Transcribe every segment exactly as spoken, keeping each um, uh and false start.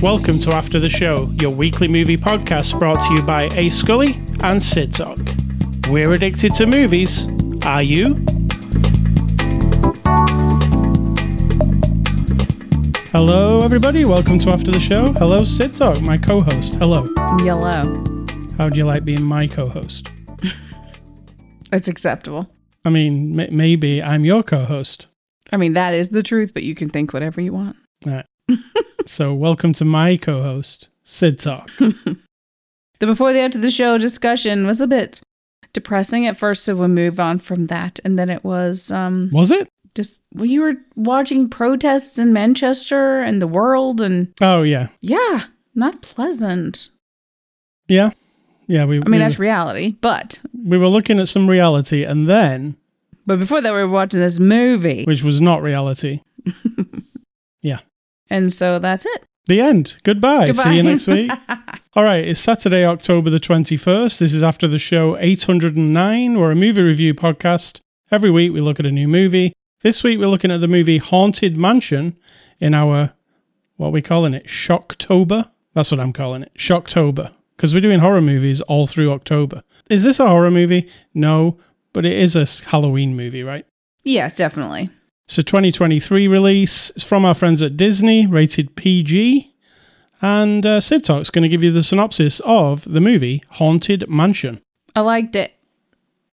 Welcome to After The Show, your weekly movie podcast brought to you by Ace Scully and Sid Talk. We're addicted to movies. Are you? Hello, everybody. Welcome to After The Show. Hello, Sid Talk, my co-host. Hello. Hello. How do you like being my co-host? It's acceptable. I mean, m- maybe I'm your co-host. I mean, that is the truth, but you can think whatever you want. All right. So, welcome to my co-host, Sid Talk. The before the after the show discussion was a bit depressing at first, so we moved on from that, and then it was um was it just well, you were watching protests in Manchester and the world, and oh yeah, yeah, not pleasant. Yeah, yeah. We. I mean, we that's were, reality, but we were looking at some reality, and then, but before that, we were watching this movie, which was not reality. Yeah. And so that's it. The end. Goodbye. Goodbye. See you next week. All right. It's Saturday, October the twenty-first. This is After the Show eight hundred nine. We're a movie review podcast. Every week we look at a new movie. This week we're looking at the movie Haunted Mansion in our, what are we calling it? Shocktober? That's what I'm calling it. Shocktober. Because we're doing horror movies all through October. Is this a horror movie? No, but it is a Halloween movie, right? Yes, definitely. So twenty twenty-three release. It's from our friends at Disney, rated P G. And uh, Sid Talk's going to give you the synopsis of the movie Haunted Mansion. I liked it.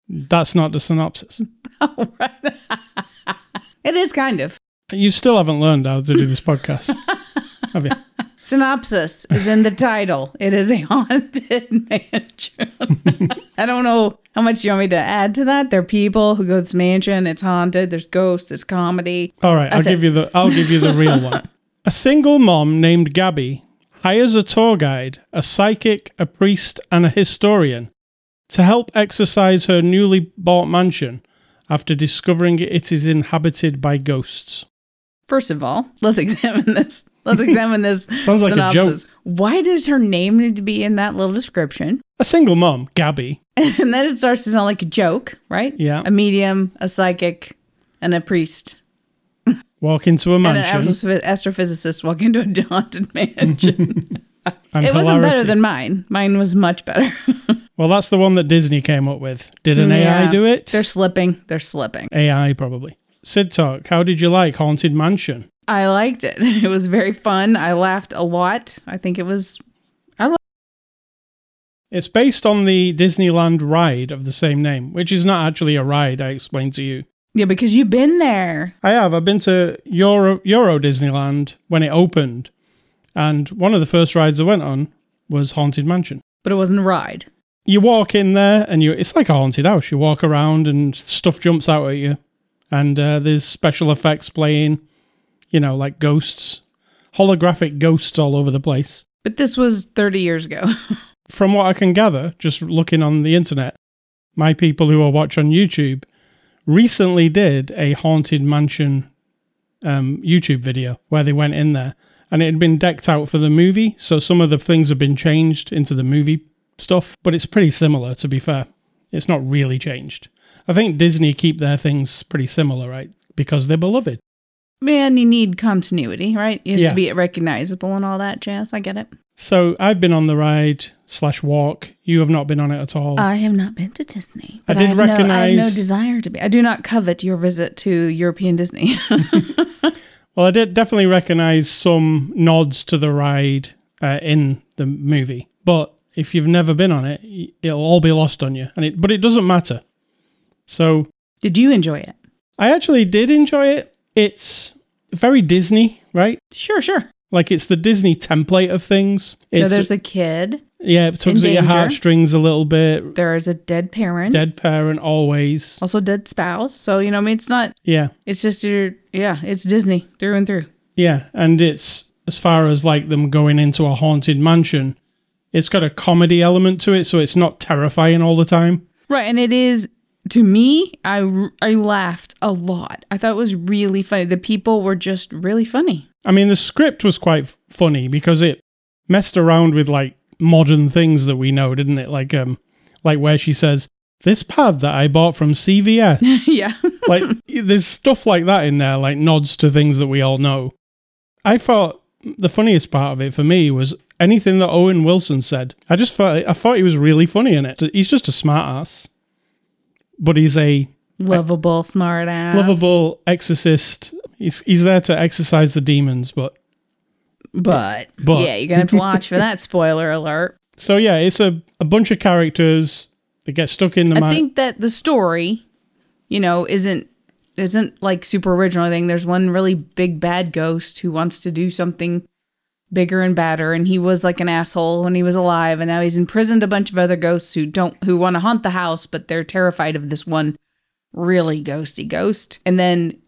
That's not the synopsis. Oh, right. It is kind of. You still haven't learned how to do this podcast, have you? Synopsis is in the title. It is a haunted mansion. I don't know how much you want me to add to that. There are people who go to this mansion. It's haunted. There's ghosts. There's comedy. All right, I'll give you the I'll give you the real one. A single mom named Gabby hires a tour guide, a psychic, a priest, and a historian to help exorcise her newly bought mansion after discovering it is inhabited by ghosts. First of all, let's examine this. Let's examine this Sounds like synopsis. A joke. Why does her name need to be in that little description? A single mom, Gabby. And then it starts to sound like a joke, right? Yeah. A medium, a psychic, and a priest. Walk into a mansion. And an astrophysicist walk into a haunted mansion. It hilarity. Wasn't better than mine. Mine was much better. Well, that's the one that Disney came up with. Did an yeah. A I do it? They're slipping. They're slipping. A I probably. Sid Talk, how did you like Haunted Mansion? I liked it. It was very fun. I laughed a lot. I think it was... I lo- It's based on the Disneyland ride of the same name, which is not actually a ride, I explained to you. Yeah, because you've been there. I have. I've been to Euro, Euro Disneyland when it opened, and one of the first rides I went on was Haunted Mansion. But it wasn't a ride. You walk in there, and you it's like a haunted house. You walk around, and stuff jumps out at you. And uh, there's special effects playing, you know, like ghosts, holographic ghosts all over the place. But this was thirty years ago. From what I can gather, just looking on the internet, my people who I watch on YouTube recently did a Haunted Mansion um, YouTube video where they went in there. And it had been decked out for the movie, so some of the things have been changed into the movie stuff. But it's pretty similar, to be fair. It's not really changed. I think Disney keep their things pretty similar, right? Because they're beloved. Man, you need continuity, right? It has yeah. to be recognizable and all that jazz. I get it. So I've been on the ride slash walk. You have not been on it at all. I have not been to Disney. I did I recognize. No, I have no desire to be. I do not covet your visit to European Disney. Well, I did definitely recognize some nods to the ride uh, in the movie. But if you've never been on it, it'll all be lost on you. And it, but it doesn't matter. So, did you enjoy it? I actually did enjoy it. It's very Disney, right? Sure, sure. Like it's the Disney template of things. It's, so there's a kid. Yeah, it tugs at your heartstrings a little bit. There is a dead parent. Dead parent always. Also dead spouse. So you know, I mean, it's not. Yeah. It's just your. Yeah, it's Disney through and through. Yeah, and it's as far as like them going into a haunted mansion. It's got a comedy element to it, so it's not terrifying all the time. Right, and it is. To me, I, I laughed a lot. I thought it was really funny. The people were just really funny. I mean, the script was quite f- funny because it messed around with like modern things that we know, didn't it? Like, um, like where she says, this pad that I bought from C V S. Yeah. Like, there's stuff like that in there, like nods to things that we all know. I thought the funniest part of it for me was anything that Owen Wilson said. I just thought, I thought he was really funny in it. He's just a smart ass, but he's a... Lovable, smart ass. Lovable exorcist. He's he's there to exorcise the demons, but... But, but. Yeah, you're going to have to watch for that, spoiler alert. So yeah, it's a, a bunch of characters that get stuck in the... I mar- think that the story, you know, isn't isn't like super original. I think there's one really big bad ghost who wants to do something bigger and badder, and he was like an asshole when he was alive, and now he's imprisoned a bunch of other ghosts who don't who want to haunt the house, but they're terrified of this one really ghosty ghost. And then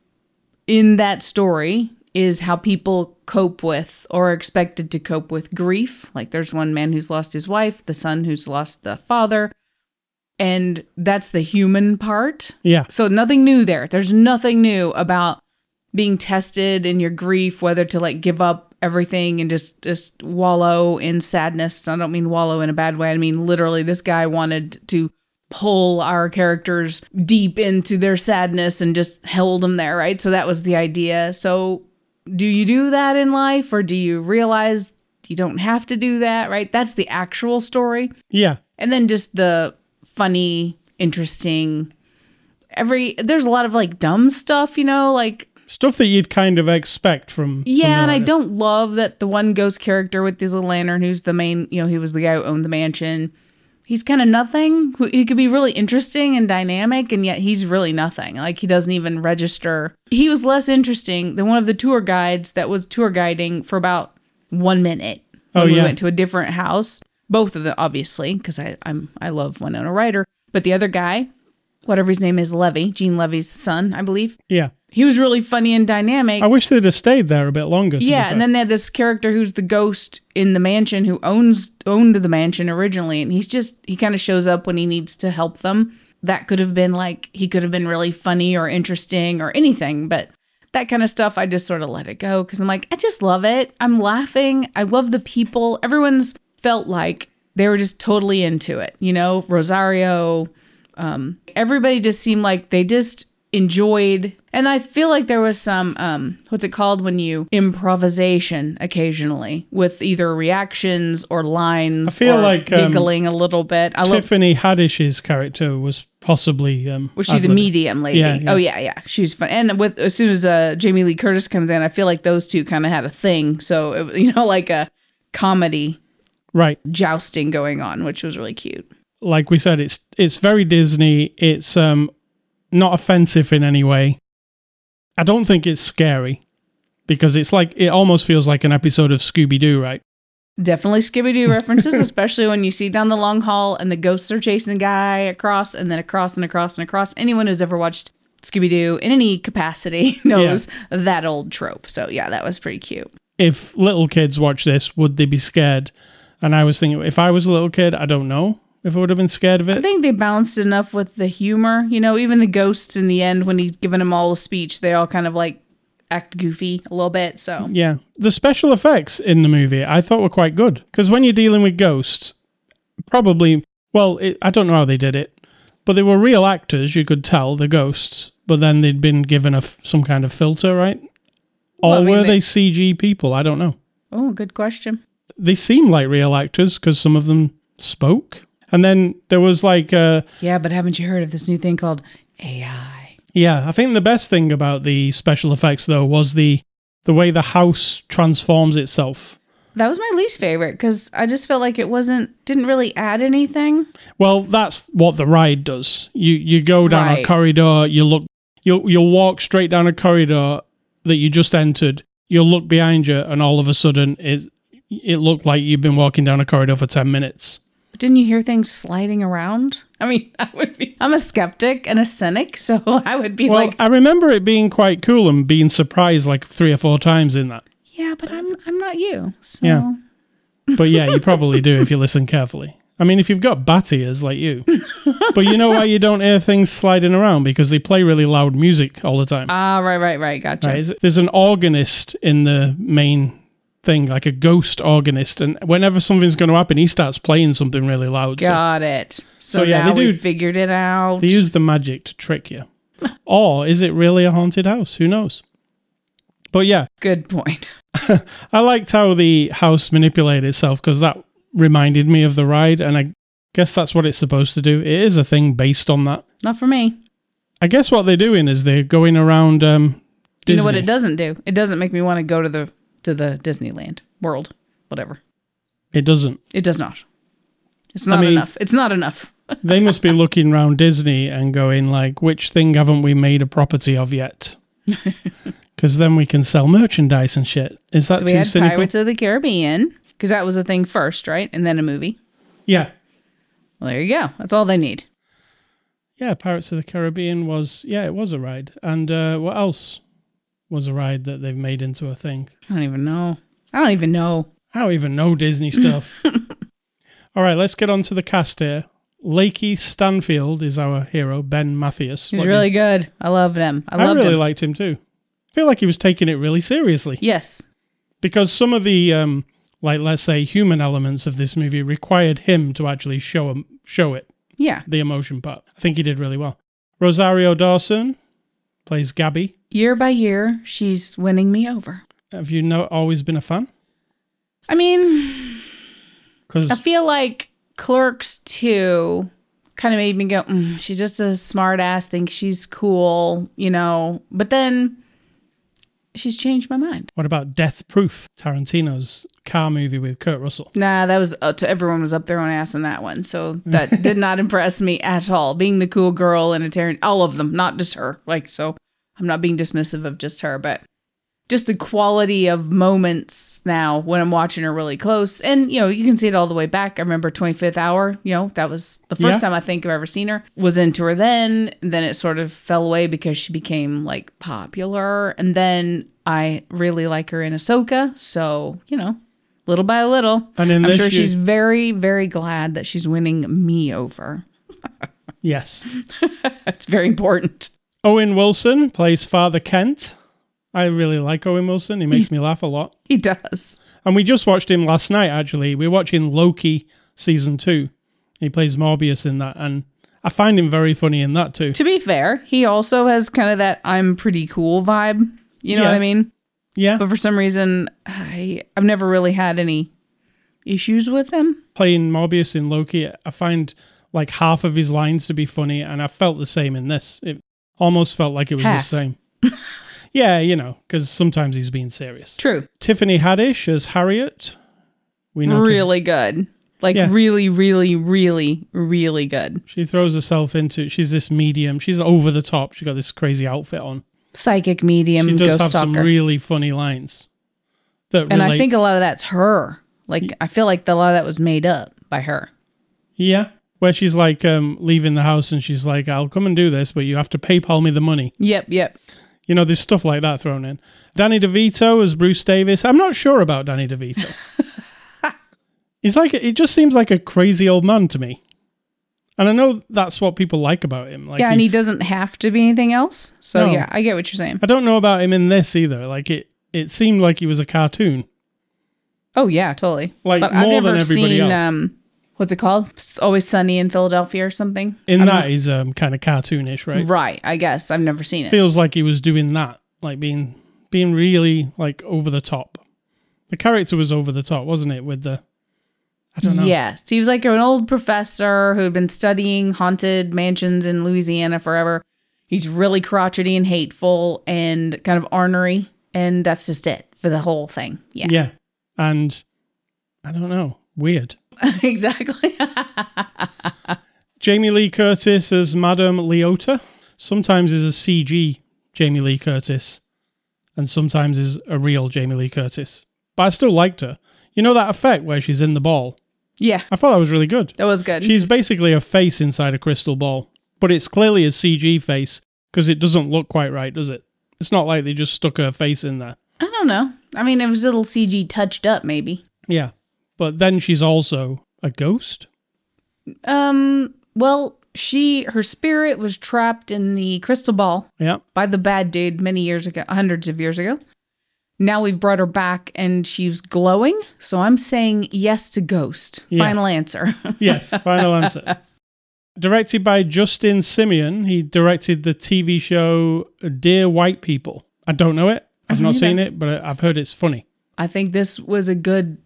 in that story is how people cope with or are expected to cope with grief. Like there's one man who's lost his wife, the son who's lost the father, and that's the human part. Yeah. So nothing new there. There's nothing new about being tested in your grief, whether to like give up everything and just, just wallow in sadness. I don't mean wallow in a bad way. I mean, literally this guy wanted to pull our characters deep into their sadness and just held them there, right? So that was the idea. So do you do that in life, or do you realize you don't have to do that, right? That's the actual story. Yeah. And then just the funny, interesting, every, there's a lot of like dumb stuff, you know, like stuff that you'd kind of expect from... Yeah, and I don't love that the one ghost character with his little lantern, who's the main, you know, he was the guy who owned the mansion. He's kind of nothing. He could be really interesting and dynamic, and yet he's really nothing. Like, he doesn't even register. He was less interesting than one of the tour guides that was tour guiding for about one minute when oh, yeah. we went to a different house. Both of them, obviously, because I I'm, I love Winona Ryder. But the other guy, whatever his name is, Levy, Gene Levy's son, I believe. Yeah. He was really funny and dynamic. I wish they'd have stayed there a bit longer. Yeah, and then they had this character who's the ghost in the mansion who owns owned the mansion originally, and he's just, he kind of shows up when he needs to help them. That could have been like, he could have been really funny or interesting or anything, but that kind of stuff, I just sort of let it go because I'm like, I just love it. I'm laughing. I love the people. Everyone's felt like they were just totally into it. You know, Rosario, um, everybody just seemed like they just... enjoyed. And I feel like there was some, um, what's it called when you improvisation occasionally with either reactions or lines, I feel or like, giggling um, a little bit. I Tiffany love, Haddish's character was possibly... Um, was she ad-libbing? The medium lady? Yeah, yeah. Oh, yeah, yeah. She's fun. And with as soon as uh, Jamie Lee Curtis comes in, I feel like those two kind of had a thing. So, it, you know, like a comedy right, jousting going on, which was really cute. Like we said, it's it's very Disney. It's... um. Not offensive in any way. I don't think it's scary because it's like, it almost feels like an episode of Scooby-Doo, right? Definitely Scooby-Doo references, especially when you see down the long hall and the ghosts are chasing the guy across and then across and across and across. Anyone who's ever watched Scooby-Doo in any capacity knows yeah. that old trope. So yeah, that was pretty cute. If little kids watch this, would they be scared? And I was thinking, if I was a little kid, I don't know. If I would have been scared of it. I think they balanced it enough with the humor. You know, even the ghosts in the end, when he's giving them all a speech, they all kind of like act goofy a little bit. So yeah. The special effects in the movie I thought were quite good. Because when you're dealing with ghosts, probably, well, it, I don't know how they did it, but they were real actors, you could tell, the ghosts, but then they'd been given a, some kind of filter, right? Or well, I mean, were they, they C G people? I don't know. Oh, good question. They seem like real actors because some of them spoke. And then there was like... Uh, yeah, but haven't you heard of this new thing called A I? Yeah, I think the best thing about the special effects, though, was the the way the house transforms itself. That was my least favorite, because I just felt like it wasn't didn't really add anything. Well, that's what the ride does. You you go down right. a corridor, you look, you'll, you'll walk straight down a corridor that you just entered, you'll look behind you, and all of a sudden, it, it looked like you've been walking down a corridor for ten minutes. Didn't you hear things sliding around? I mean, I would be, I'm a skeptic and a cynic, so I would be well, like... I remember it being quite cool and being surprised like three or four times in that. Yeah, but I'm I'm not you, so... Yeah. But yeah, you probably do if you listen carefully. I mean, if you've got bat ears like you. But you know why you don't hear things sliding around? Because they play really loud music all the time. Ah, right, right, right. Gotcha. Right, there's an organist in the main... thing, like a ghost organist, and whenever something's going to happen, he starts playing something really loud. Got so. it. So, so yeah, now they do, we figured it out. They use the magic to trick you. Or is it really a haunted house? Who knows? But yeah. Good point. I liked how the house manipulated itself, because that reminded me of the ride, and I guess that's what it's supposed to do. It is a thing based on that. Not for me. I guess what they're doing is they're going around um, Disney. You know what it doesn't do? It doesn't make me want to go to the to the Disneyland World, whatever. It doesn't. It does not. It's not I mean, enough. It's not enough. They must be looking around Disney and going like, which thing haven't we made a property of yet? Because then we can sell merchandise and shit. Is that so too cynical? So we had Pirates of the Caribbean, because that was a thing first, right? And then a movie. Yeah. Well, there you go. That's all they need. Yeah, Pirates of the Caribbean was, yeah, it was a ride. And uh, what else was a ride that they've made into a thing? I don't even know. I don't even know. I don't even know Disney stuff. All right, let's get on to the cast here. Lakey Stanfield is our hero, Ben Mathias. He's what really you... good. I love him. I, I loved really him. liked him too. I feel like he was taking it really seriously. Yes. Because some of the, um, like, let's say, human elements of this movie required him to actually show him, show it. Yeah. The emotion part. I think he did really well. Rosario Dawson plays Gabby. Year by year, she's winning me over. Have you not always been a fan? I mean, 'cause I feel like Clerks two kind of made me go, mm, she's just a smart ass, thinks she's cool, you know. But then she's changed my mind. What about Death Proof, Tarantino's car movie with Kurt Russell? Nah, that was uh, to everyone was up their own ass in that one, so that did not impress me at all. Being the cool girl and a Tarantino, all of them, not just her. Like, so I'm not being dismissive of just her, but just the quality of moments now when I'm watching her really close, and you know you can see it all the way back. I remember twenty-fifth hour. You know that was the first yeah. time I think I've ever seen her. Was into her then. And then it sort of fell away because she became like popular, and then I really like her in Ahsoka. So you know. Little by little. And I'm sure year, she's very, very glad that she's winning me over. Yes. It's very important. Owen Wilson plays Father Kent. I really like Owen Wilson. He makes me laugh a lot. He does. And we just watched him last night, actually. We were watching Loki season two. He plays Morbius in that. And I find him very funny in that, too. To be fair, he also has kind of that I'm pretty cool vibe. You know yeah. what I mean? Yeah. But for some reason, I, I've never really had any issues with him. Playing Morbius in Loki, I find like half of his lines to be funny, and I felt the same in this. It almost felt like it was half. the same. Yeah, you know, because sometimes he's being serious. True. Tiffany Haddish as Harriet. We know really can, good. Like yeah. really, really, really, really good. She throws herself into, she's this medium. She's over the top. She got this crazy outfit on. Psychic medium, ghost stalker. She does have some really funny lines that relate. And I think a lot of that's her. Like, I feel like a lot of that was made up by her. Yeah. Where she's like um, leaving the house and she's like, I'll come and do this, but you have to PayPal me the money. Yep, yep. You know, there's stuff like that thrown in. Danny DeVito as Bruce Davis. I'm not sure about Danny DeVito. He's like, it just seems like a crazy old man to me. And I know that's what people like about him. Like yeah, and he doesn't have to be anything else. So, no. yeah, I get what you're saying. I don't know about him in this either. Like, it, it seemed like he was a cartoon. Oh, yeah, totally. Like, but more I've never than everybody seen, else. Um, what's it called? It's Always Sunny in Philadelphia or something. In that, know. he's um, kind of cartoonish, right? Right, I guess. I've never seen it. Feels like he was doing that. Like, being being really, like, over the top. The character was over the top, wasn't it? With the... I don't know. Yes. He was like an old professor who had been studying haunted mansions in Louisiana forever. He's really crotchety and hateful and kind of ornery. And that's just it for the whole thing. Yeah. Yeah. And I don't know. Weird. Exactly. Jamie Lee Curtis as Madame Leota. Sometimes is a C G Jamie Lee Curtis. And sometimes is a real Jamie Lee Curtis. But I still liked her. You know that effect where she's in the ball? Yeah. I thought that was really good. That was good. She's basically a face inside a crystal ball, but it's clearly a C G face because it doesn't look quite right, does it? It's not like they just stuck her face in there. I don't know. I mean, it was a little C G touched up, maybe. Yeah. But then she's also a ghost? Um, well, she, her spirit was trapped in the crystal ball. Yeah. By the bad dude many years ago, hundreds of years ago. Now we've brought her back and she's glowing. So I'm saying yes to Ghost. Yeah. Final answer. Yes, final answer. Directed by Justin Simeon. He directed the T V show Dear White People. I don't know it. I've not seen it, but I've heard it's funny. I think this was a good...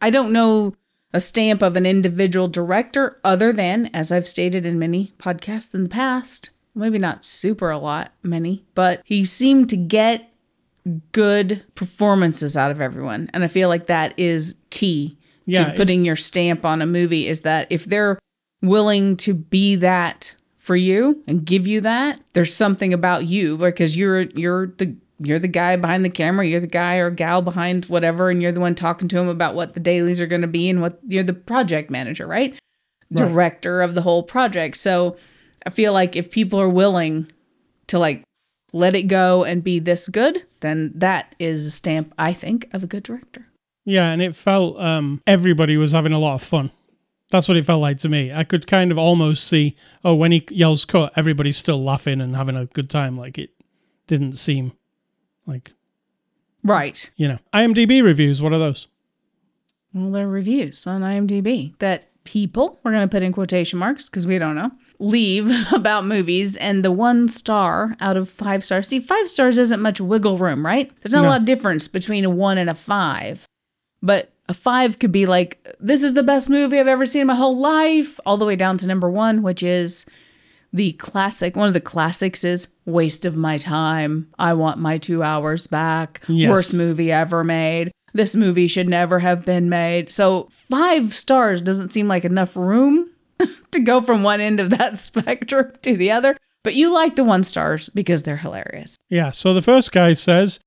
I don't know a stamp of an individual director other than, as I've stated in many podcasts in the past, maybe not super a lot, many, but he seemed to get good performances out of everyone. And I feel like that is key yeah, to putting your stamp on a movie, is that if they're willing to be that for you and give you that, there's something about you, because you're you're the you're the guy behind the camera, you're the guy or gal behind whatever, and you're the one talking to them about what the dailies are going to be and what you're the project manager, right? right? Director of the whole project. So I feel like if people are willing to like let it go and be this good, then that is a stamp, I think, of a good director. Yeah, and it felt um, everybody was having a lot of fun. That's what it felt like to me. I could kind of almost see, oh, when he yells cut, everybody's still laughing and having a good time. Like it didn't seem like... Right. You know, IMDb reviews, what are those? Well, they're reviews on IMDb that people, we're going to put in quotation marks because we don't know, leave about movies, and the one star out of five stars. See, five stars isn't much wiggle room, right? There's not no. a lot of difference between a one and a five. But a five could be like, this is the best movie I've ever seen in my whole life, all the way down to number one, which is the classic. One of the classics is waste of my time. I want my two hours back. Yes. Worst movie ever made. This movie should never have been made. So five stars doesn't seem like enough room to go from one end of that spectrum to the other. But you like the one stars because they're hilarious. Yeah. So the first guy says,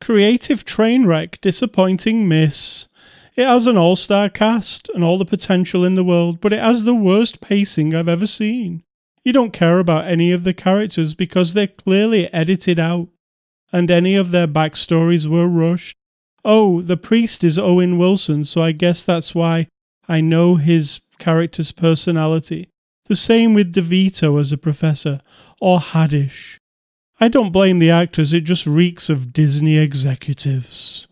creative train wreck, disappointing miss. It has an all-star cast and all the potential in the world, but it has the worst pacing I've ever seen. You don't care about any of the characters because they're clearly edited out, and any of their backstories were rushed. Oh, the priest is Owen Wilson, so I guess that's why I know his character's personality. The same with DeVito as a professor, or Haddish. I don't blame the actors, it just reeks of Disney executives.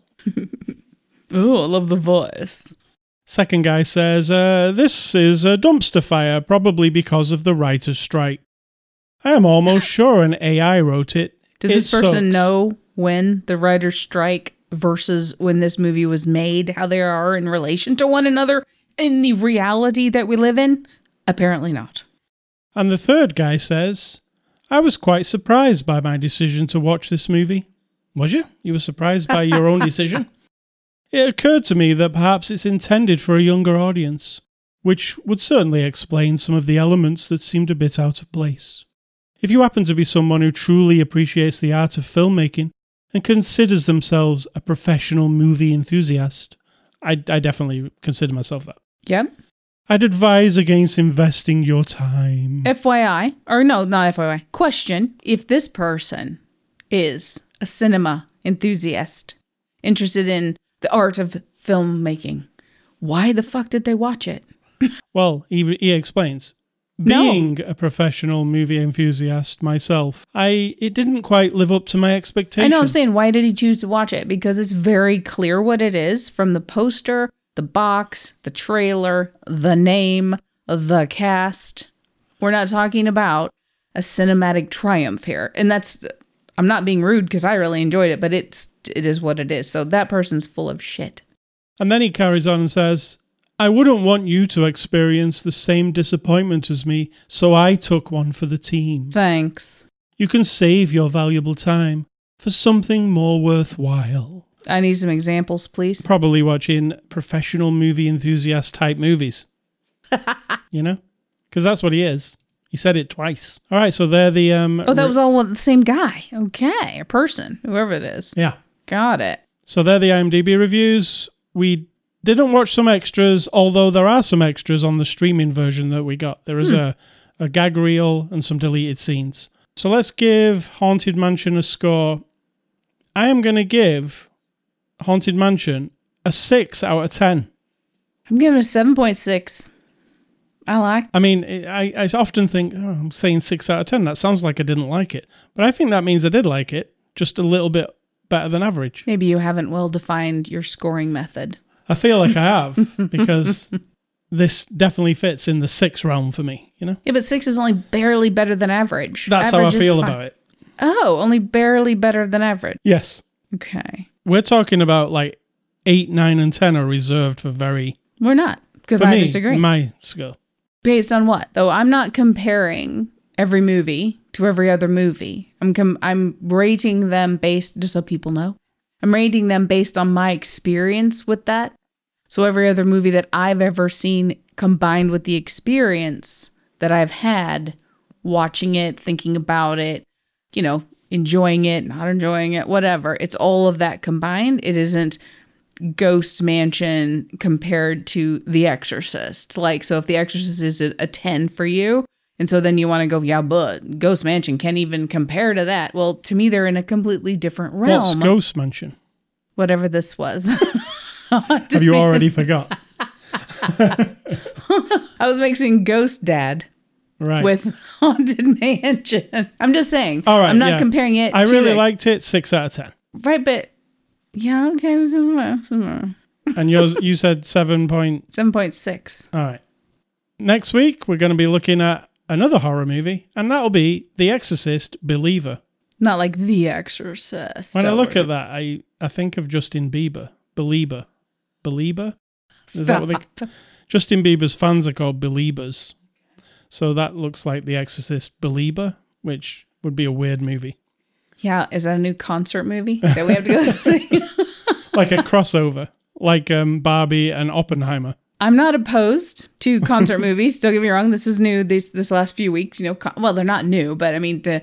Oh, I love the voice. Second guy says, uh, this is a dumpster fire, probably because of the writer's strike. I am almost sure an A I wrote it. Does it this person sucks. know when the writer's strike versus when this movie was made, how they are in relation to one another in the reality that we live in? Apparently not. And the third guy says, I was quite surprised by my decision to watch this movie. Was you? You were surprised by your own decision? It occurred to me that perhaps it's intended for a younger audience, which would certainly explain some of the elements that seemed a bit out of place. If you happen to be someone who truly appreciates the art of filmmaking, and considers themselves a professional movie enthusiast. I, I definitely consider myself that. Yep. I'd advise against investing your time. F Y I, or no, not F Y I. Question, if this person is a cinema enthusiast, interested in the art of filmmaking, why the fuck did they watch it? Well, he, he explains. Being no. a professional movie enthusiast myself, I it didn't quite live up to my expectations. I know, I'm saying, why did he choose to watch it? Because it's very clear what it is from the poster, the box, the trailer, the name, the cast. We're not talking about a cinematic triumph here. And that's, I'm not being rude because I really enjoyed it, but it's, it is what it is. So that person's full of shit. And then he carries on and says, I wouldn't want you to experience the same disappointment as me, so I took one for the team. Thanks. You can save your valuable time for something more worthwhile. I need some examples, please. Probably watching professional movie enthusiast type movies. You know? Because that's what he is. He said it twice. All right, so they're the... Um, oh, that was all the same guy. Okay, a person, whoever it is. Yeah. Got it. So they're the IMDb reviews. We... Didn't watch some extras, although there are some extras on the streaming version that we got. There is hmm. a, a gag reel and some deleted scenes. So let's give Haunted Mansion a score. I am going to give Haunted Mansion a six out of ten. I'm giving it a seven point six. I like I mean, I, I often think, oh, I'm saying six out of ten. That sounds like I didn't like it. But I think that means I did like it, just a little bit better than average. Maybe you haven't well defined your scoring method. I feel like I have, because this definitely fits in the six realm for me, you know? Yeah, but six is only barely better than average. That's average how I feel fine. about it. Oh, only barely better than average. Yes. Okay. We're talking about like eight, nine, and ten are reserved for very... We're not, because I me, disagree. My skill. Based on what? Though I'm not comparing every movie to every other movie. I'm com- I'm rating them based, just so people know, I'm rating them based on my experience with that. So every other movie that I've ever seen combined with the experience that I've had watching it, thinking about it, you know, enjoying it, not enjoying it, whatever. It's all of that combined. It isn't Ghost Mansion compared to The Exorcist. Like, so if The Exorcist is a, a ten for you, and so then you want to go, yeah, but Ghost Mansion can't even compare to that. Well, to me, they're in a completely different realm. What's Ghost Mansion? Whatever this was. Have you already forgot? I was mixing Ghost Dad right. with Haunted Mansion. I'm just saying. All right, I'm not yeah. comparing it I to really the... liked it. Six out of ten. Right, but... Yeah, okay. And yours, you said seven point... Seven point six. All right. Next week, we're going to be looking at another horror movie, and that'll be The Exorcist Believer. Not like The Exorcist. When so I look at that, I, I think of Justin Bieber. Belieber. Belieber? Is Stop. That what they... Justin Bieber's fans are called Beliebers. So that looks like The Exorcist Belieber, which would be a weird movie. Yeah, is that a new concert movie that we have to go see? Like a crossover, like um, Barbie and Oppenheimer. I'm not opposed to concert movies. Don't get me wrong, this is new this this last few weeks. You know, con- well, they're not new, but I mean, to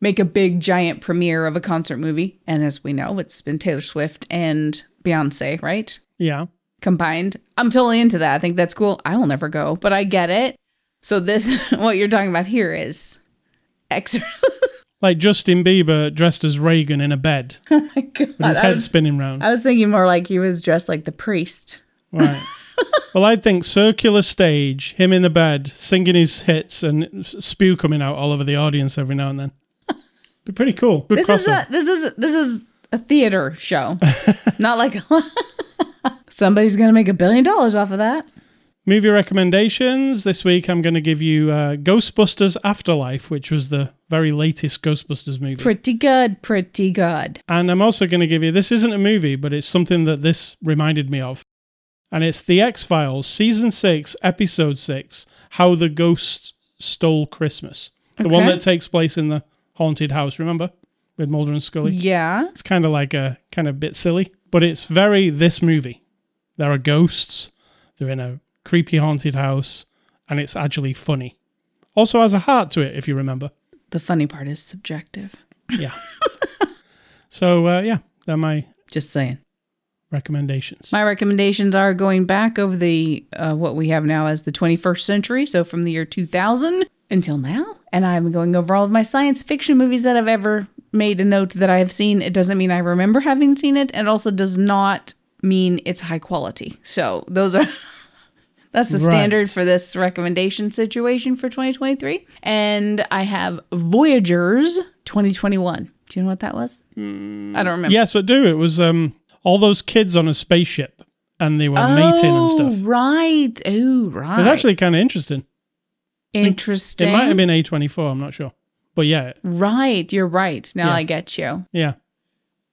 make a big, giant premiere of a concert movie. And as we know, it's been Taylor Swift and Beyonce, right? Yeah. Combined. I'm totally into that. I think that's cool. I will never go, but I get it. So this, what you're talking about here is extra... Like Justin Bieber dressed as Reagan in a bed. Oh my God. With his head was, spinning round. I was thinking more like he was dressed like the priest. Right. Well, I think circular stage, him in the bed, singing his hits and spew coming out all over the audience every now and then. Be pretty cool. Good this, is a, this, is, this is a theater show. Not like somebody's going to make a billion dollars off of that. Movie recommendations. This week I'm going to give you uh, Ghostbusters Afterlife, which was the very latest Ghostbusters movie. Pretty good, pretty good. And I'm also going to give you, this isn't a movie, but it's something that this reminded me of. And it's The X-Files, Season six, Episode six, How the Ghosts Stole Christmas. The okay. one that takes place in the haunted house, remember? With Mulder and Scully. Yeah. It's kind of like a, kind of a bit silly, but it's very this movie. There are ghosts. They're in a creepy haunted house, and it's actually funny. Also has a heart to it, if you remember. The funny part is subjective. Yeah. So, uh, yeah, they're my... Just saying. Recommendations. My recommendations are going back over the, uh, what we have now as the twenty-first century, so from the year two thousand until now, and I'm going over all of my science fiction movies that I've ever made a note that I have seen. It doesn't mean I remember having seen it, and also does not mean it's high quality. So, those are... That's the standard right. for this recommendation situation for twenty twenty-three. And I have Voyagers twenty twenty-one. Do you know what that was? Mm. I don't remember. Yes, I do. It was um, all those kids on a spaceship and they were oh, mating and stuff. Oh, right. Oh, right. It was actually kind of interesting. Interesting. I mean, it might have been A twenty-four. I'm not sure. But yeah. Right. You're right. Now yeah. I get you. Yeah.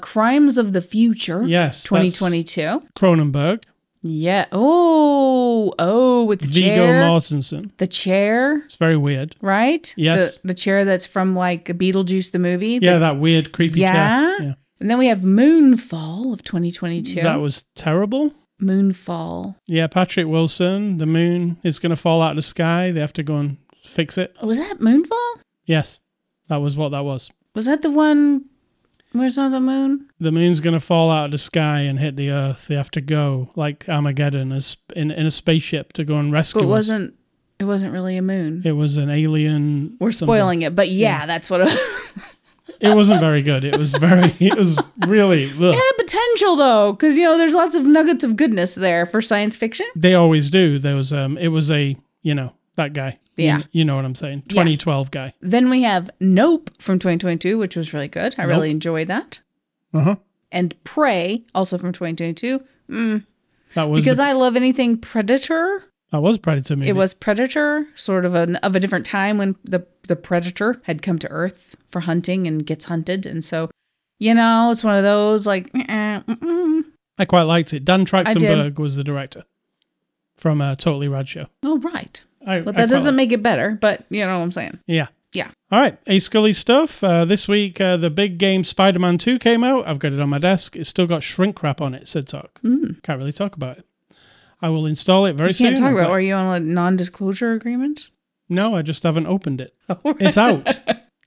Crimes of the Future. Yes. twenty twenty-two. Cronenberg. Yeah. Oh, oh, with the Viggo chair. Viggo Mortensen. The chair. It's very weird. Right? Yes. The, the chair that's from like Beetlejuice, the movie. Yeah, the, that weird, creepy yeah. chair. Yeah. And then we have Moonfall of twenty twenty-two. That was terrible. Moonfall. Yeah, Patrick Wilson. The moon is going to fall out of the sky. They have to go and fix it. Was that Moonfall? Yes. That was what that was. Was that the one... Where's not the moon? The moon's going to fall out of the sky and hit the earth. They have to go, like Armageddon, as in, in a spaceship to go and rescue but it wasn't, us. It wasn't really a moon. It was an alien. We're something. Spoiling it, but yeah, yeah. that's what it was. It wasn't very good. It was very, it was really... Ugh. It had a potential, though, because, you know, there's lots of nuggets of goodness there for science fiction. They always do. There was, um, it was a, you know, that guy. Yeah. You, you know what I'm saying. twenty twelve yeah. guy. Then we have Nope from twenty twenty-two, which was really good. I nope. really enjoyed that. Uh-huh. And Prey, also from twenty twenty-two. Mm. That was because the, I love anything Predator. That was Predator movie. It was Predator, sort of an, of a different time when the, the Predator had come to Earth for hunting and gets hunted. And so, you know, it's one of those like... Mm-mm, mm-mm. I quite liked it. Dan Trachtenberg was the director from uh, Totally Rad Show. Oh, right. I, but that doesn't make it better, but you know what I'm saying. Yeah. Yeah. All right. Ace Scully stuff. Uh, this week, uh, the big game Spider-Man two came out. I've got it on my desk. It's still got shrink wrap on it, Sid Talk. Mm. Can't really talk about it. I will install it very you soon. You can't talk about it. Are you on a non-disclosure agreement? No, I just haven't opened it. Oh, right. It's out.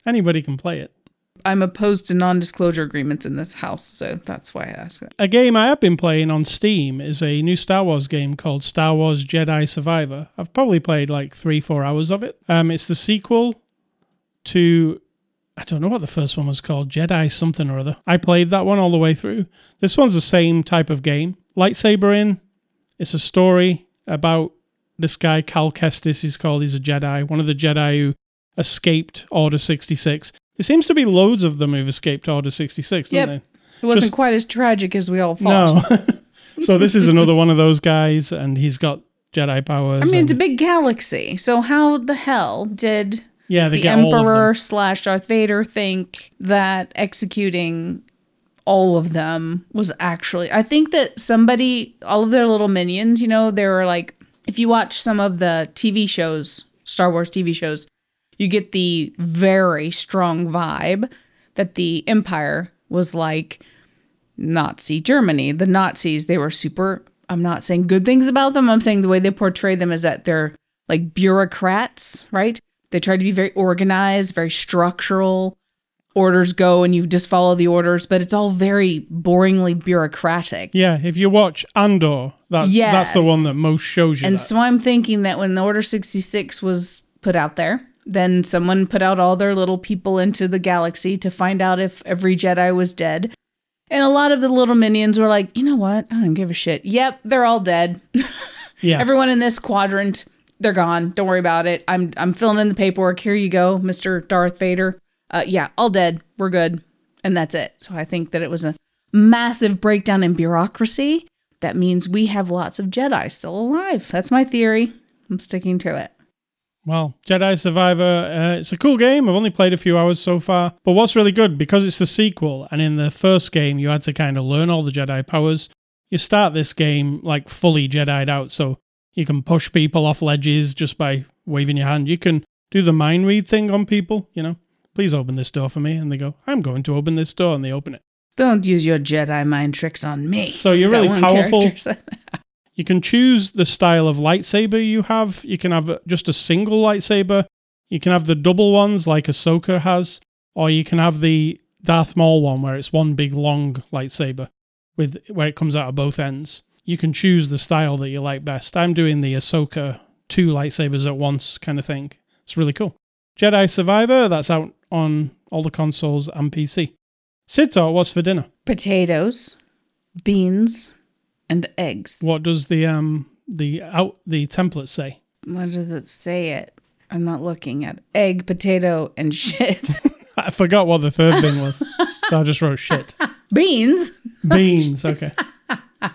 Anybody can play it. I'm opposed to non-disclosure agreements in this house, so that's why I asked it. A game I have been playing on Steam is a new Star Wars game called Star Wars Jedi Survivor. I've probably played like three, four hours of it. Um, it's the sequel to, I don't know what the first one was called, Jedi something or other. I played that one all the way through. This one's the same type of game. Lightsabering. It's a story about this guy, Cal Kestis, he's called. He's a Jedi. One of the Jedi who escaped Order sixty-six. There seems to be loads of them who've escaped Order sixty-six, don't yep. they? It wasn't Just, quite as tragic as we all thought. No. So this is another one of those guys, and he's got Jedi powers. I mean, and... it's a big galaxy, so how the hell did yeah, the Emperor slash Darth Vader think that executing all of them was actually... I think that somebody, all of their little minions, you know, they were like... If you watch some of the T V shows, Star Wars T V shows, you get the very strong vibe that the Empire was like Nazi Germany. The Nazis, they were super, I'm not saying good things about them. I'm saying the way they portray them is that they're like bureaucrats, right? They try to be very organized, very structural. Orders go and you just follow the orders, but it's all very boringly bureaucratic. Yeah, if you watch Andor, that's, yes. that's the one that most shows you And that. So I'm thinking that when Order sixty-six was put out there, then someone put out all their little people into the galaxy to find out if every Jedi was dead. And a lot of the little minions were like, you know what? I don't give a shit. Yep, they're all dead. Yeah. Everyone in this quadrant, they're gone. Don't worry about it. I'm I'm filling in the paperwork. Here you go, Mister Darth Vader. Uh, yeah, all dead. We're good. And that's it. So I think that it was a massive breakdown in bureaucracy. That means we have lots of Jedi still alive. That's my theory. I'm sticking to it. Well, Jedi Survivor, uh, it's a cool game. I've only played a few hours so far. But what's really good, because it's the sequel, and in the first game, you had to kind of learn all the Jedi powers. You start this game, like, fully Jedi'd out, so you can push people off ledges just by waving your hand. You can do the mind read thing on people, you know. Please open this door for me. And they go, I'm going to open this door, and they open it. Don't use your Jedi mind tricks on me. So you're that really powerful. You can choose the style of lightsaber you have. You can have just a single lightsaber. You can have the double ones like Ahsoka has. Or you can have the Darth Maul one where it's one big long lightsaber with where it comes out of both ends. You can choose the style that you like best. I'm doing the Ahsoka two lightsabers at once kind of thing. It's really cool. Jedi Survivor, that's out on all the consoles and P C. Sito, what's for dinner? Potatoes, beans, and eggs. What does the um the out the template say? What does it say? It I'm not looking at it. Egg, potato, and shit. I forgot what the third thing was, so I just wrote shit. Beans. Beans. Okay.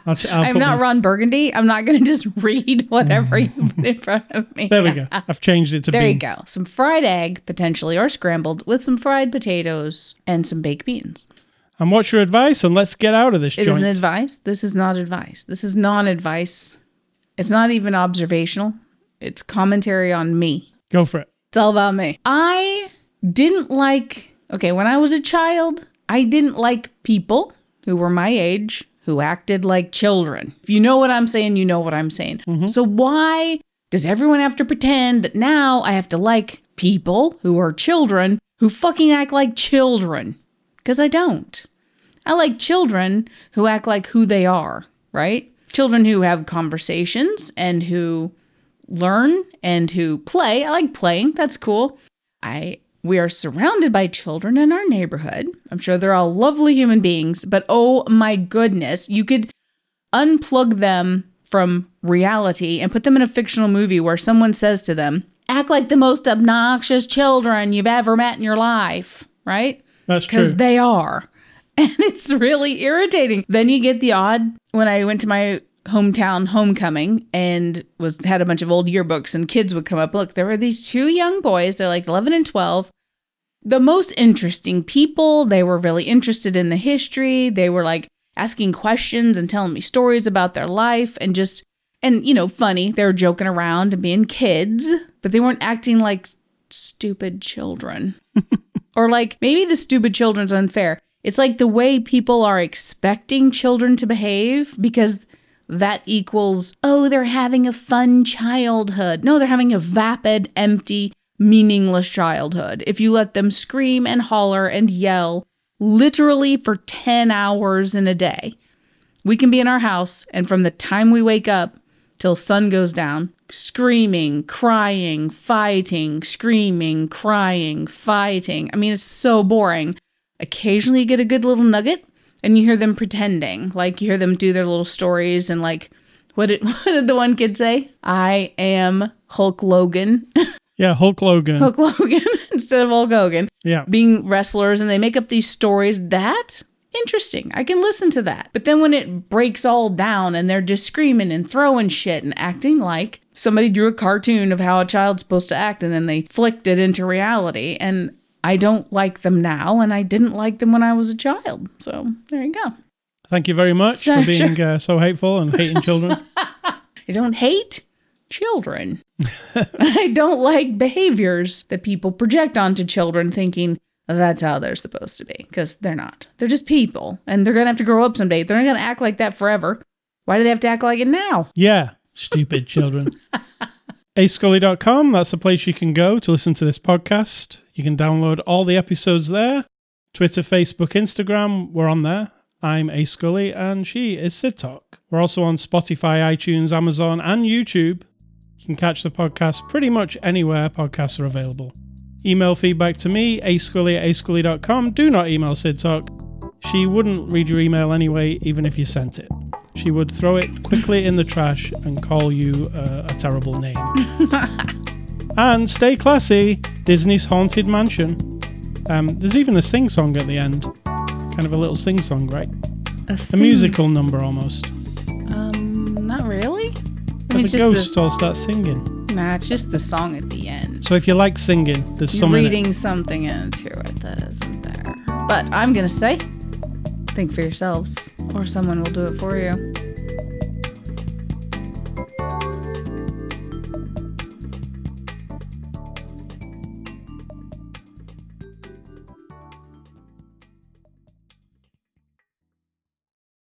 I'll ch- I'll I'm not my- Ron Burgundy. I'm not going to just read whatever you put in front of me. There we go. I've changed it to there beans. There you go. Some fried egg, potentially, or scrambled, with some fried potatoes and some baked beans. And what's your advice? And let's get out of this it joint. It isn't advice. This is not advice. This is non-advice. It's not even observational. It's commentary on me. Go for it. It's all about me. I didn't like... Okay, when I was a child, I didn't like people who were my age who acted like children. If you know what I'm saying, you know what I'm saying. Mm-hmm. So why does everyone have to pretend that now I have to like people who are children who fucking act like children? Because I don't. I like children who act like who they are, right? Children who have conversations and who learn and who play. I like playing. That's cool. I we are surrounded by children in our neighborhood. I'm sure they're all lovely human beings, but oh my goodness, you could unplug them from reality and put them in a fictional movie where someone says to them, act like the most obnoxious children you've ever met in your life, right? That's true. Because they are. And it's really irritating. Then you get the odd, when I went to my hometown homecoming and was had a bunch of old yearbooks and kids would come up. Look, there were these two young boys. They're like eleven and twelve. The most interesting people. They were really interested in the history. They were like asking questions and telling me stories about their life and just, and you know, funny. They were joking around and being kids, but they weren't acting like stupid children. Or like maybe the stupid children's unfair. It's like the way people are expecting children to behave because that equals, oh, they're having a fun childhood. No, they're having a vapid, empty, meaningless childhood. If you let them scream and holler and yell literally for ten hours in a day, we can be in our house and from the time we wake up till sun goes down, screaming, crying, fighting, screaming, crying, fighting. I mean, it's so boring. Occasionally you get a good little nugget and you hear them pretending, like you hear them do their little stories and like, what did, what did the one kid say? I am Hulk Logan. Yeah, Hulk Logan. Hulk Logan instead of Hulk Hogan. Yeah. Being wrestlers and they make up these stories. That, interesting. I can listen to that. But then when it breaks all down and they're just screaming and throwing shit and acting like somebody drew a cartoon of how a child's supposed to act and then they flicked it into reality. And I don't like them now, and I didn't like them when I was a child. So there you go. Thank you very much so, for being sure. uh, so hateful and hating children. I don't hate children. I don't like behaviors that people project onto children thinking that's how they're supposed to be, because they're not. They're just people, and they're going to have to grow up someday. They're not going to act like that forever. Why do they have to act like it now? Yeah, stupid children. ace scully dot com, that's the place you can go to listen to this podcast. You can download all the episodes there. Twitter, Facebook, Instagram, we're on there. I'm Ace Scully and she is Sid Talk. We're also on Spotify, iTunes, Amazon and YouTube. You can catch the podcast pretty much anywhere podcasts are available. Email feedback to me, ace scully at ace scully dot com. Do not email Sid Talk. She wouldn't read your email anyway, even if you sent it. She would throw it quickly in the trash and call you uh, a terrible name. And stay classy, Disney's Haunted Mansion. Um, there's even a sing-song at the end. Kind of a little sing-song, right? A, a musical number almost. Um, not really. I mean, the ghosts the... all start singing. Nah, it's just the song at the end. So if you like singing, there's You're some reading in something into it that isn't there. But I'm going to say, think for yourselves, or someone will do it for you.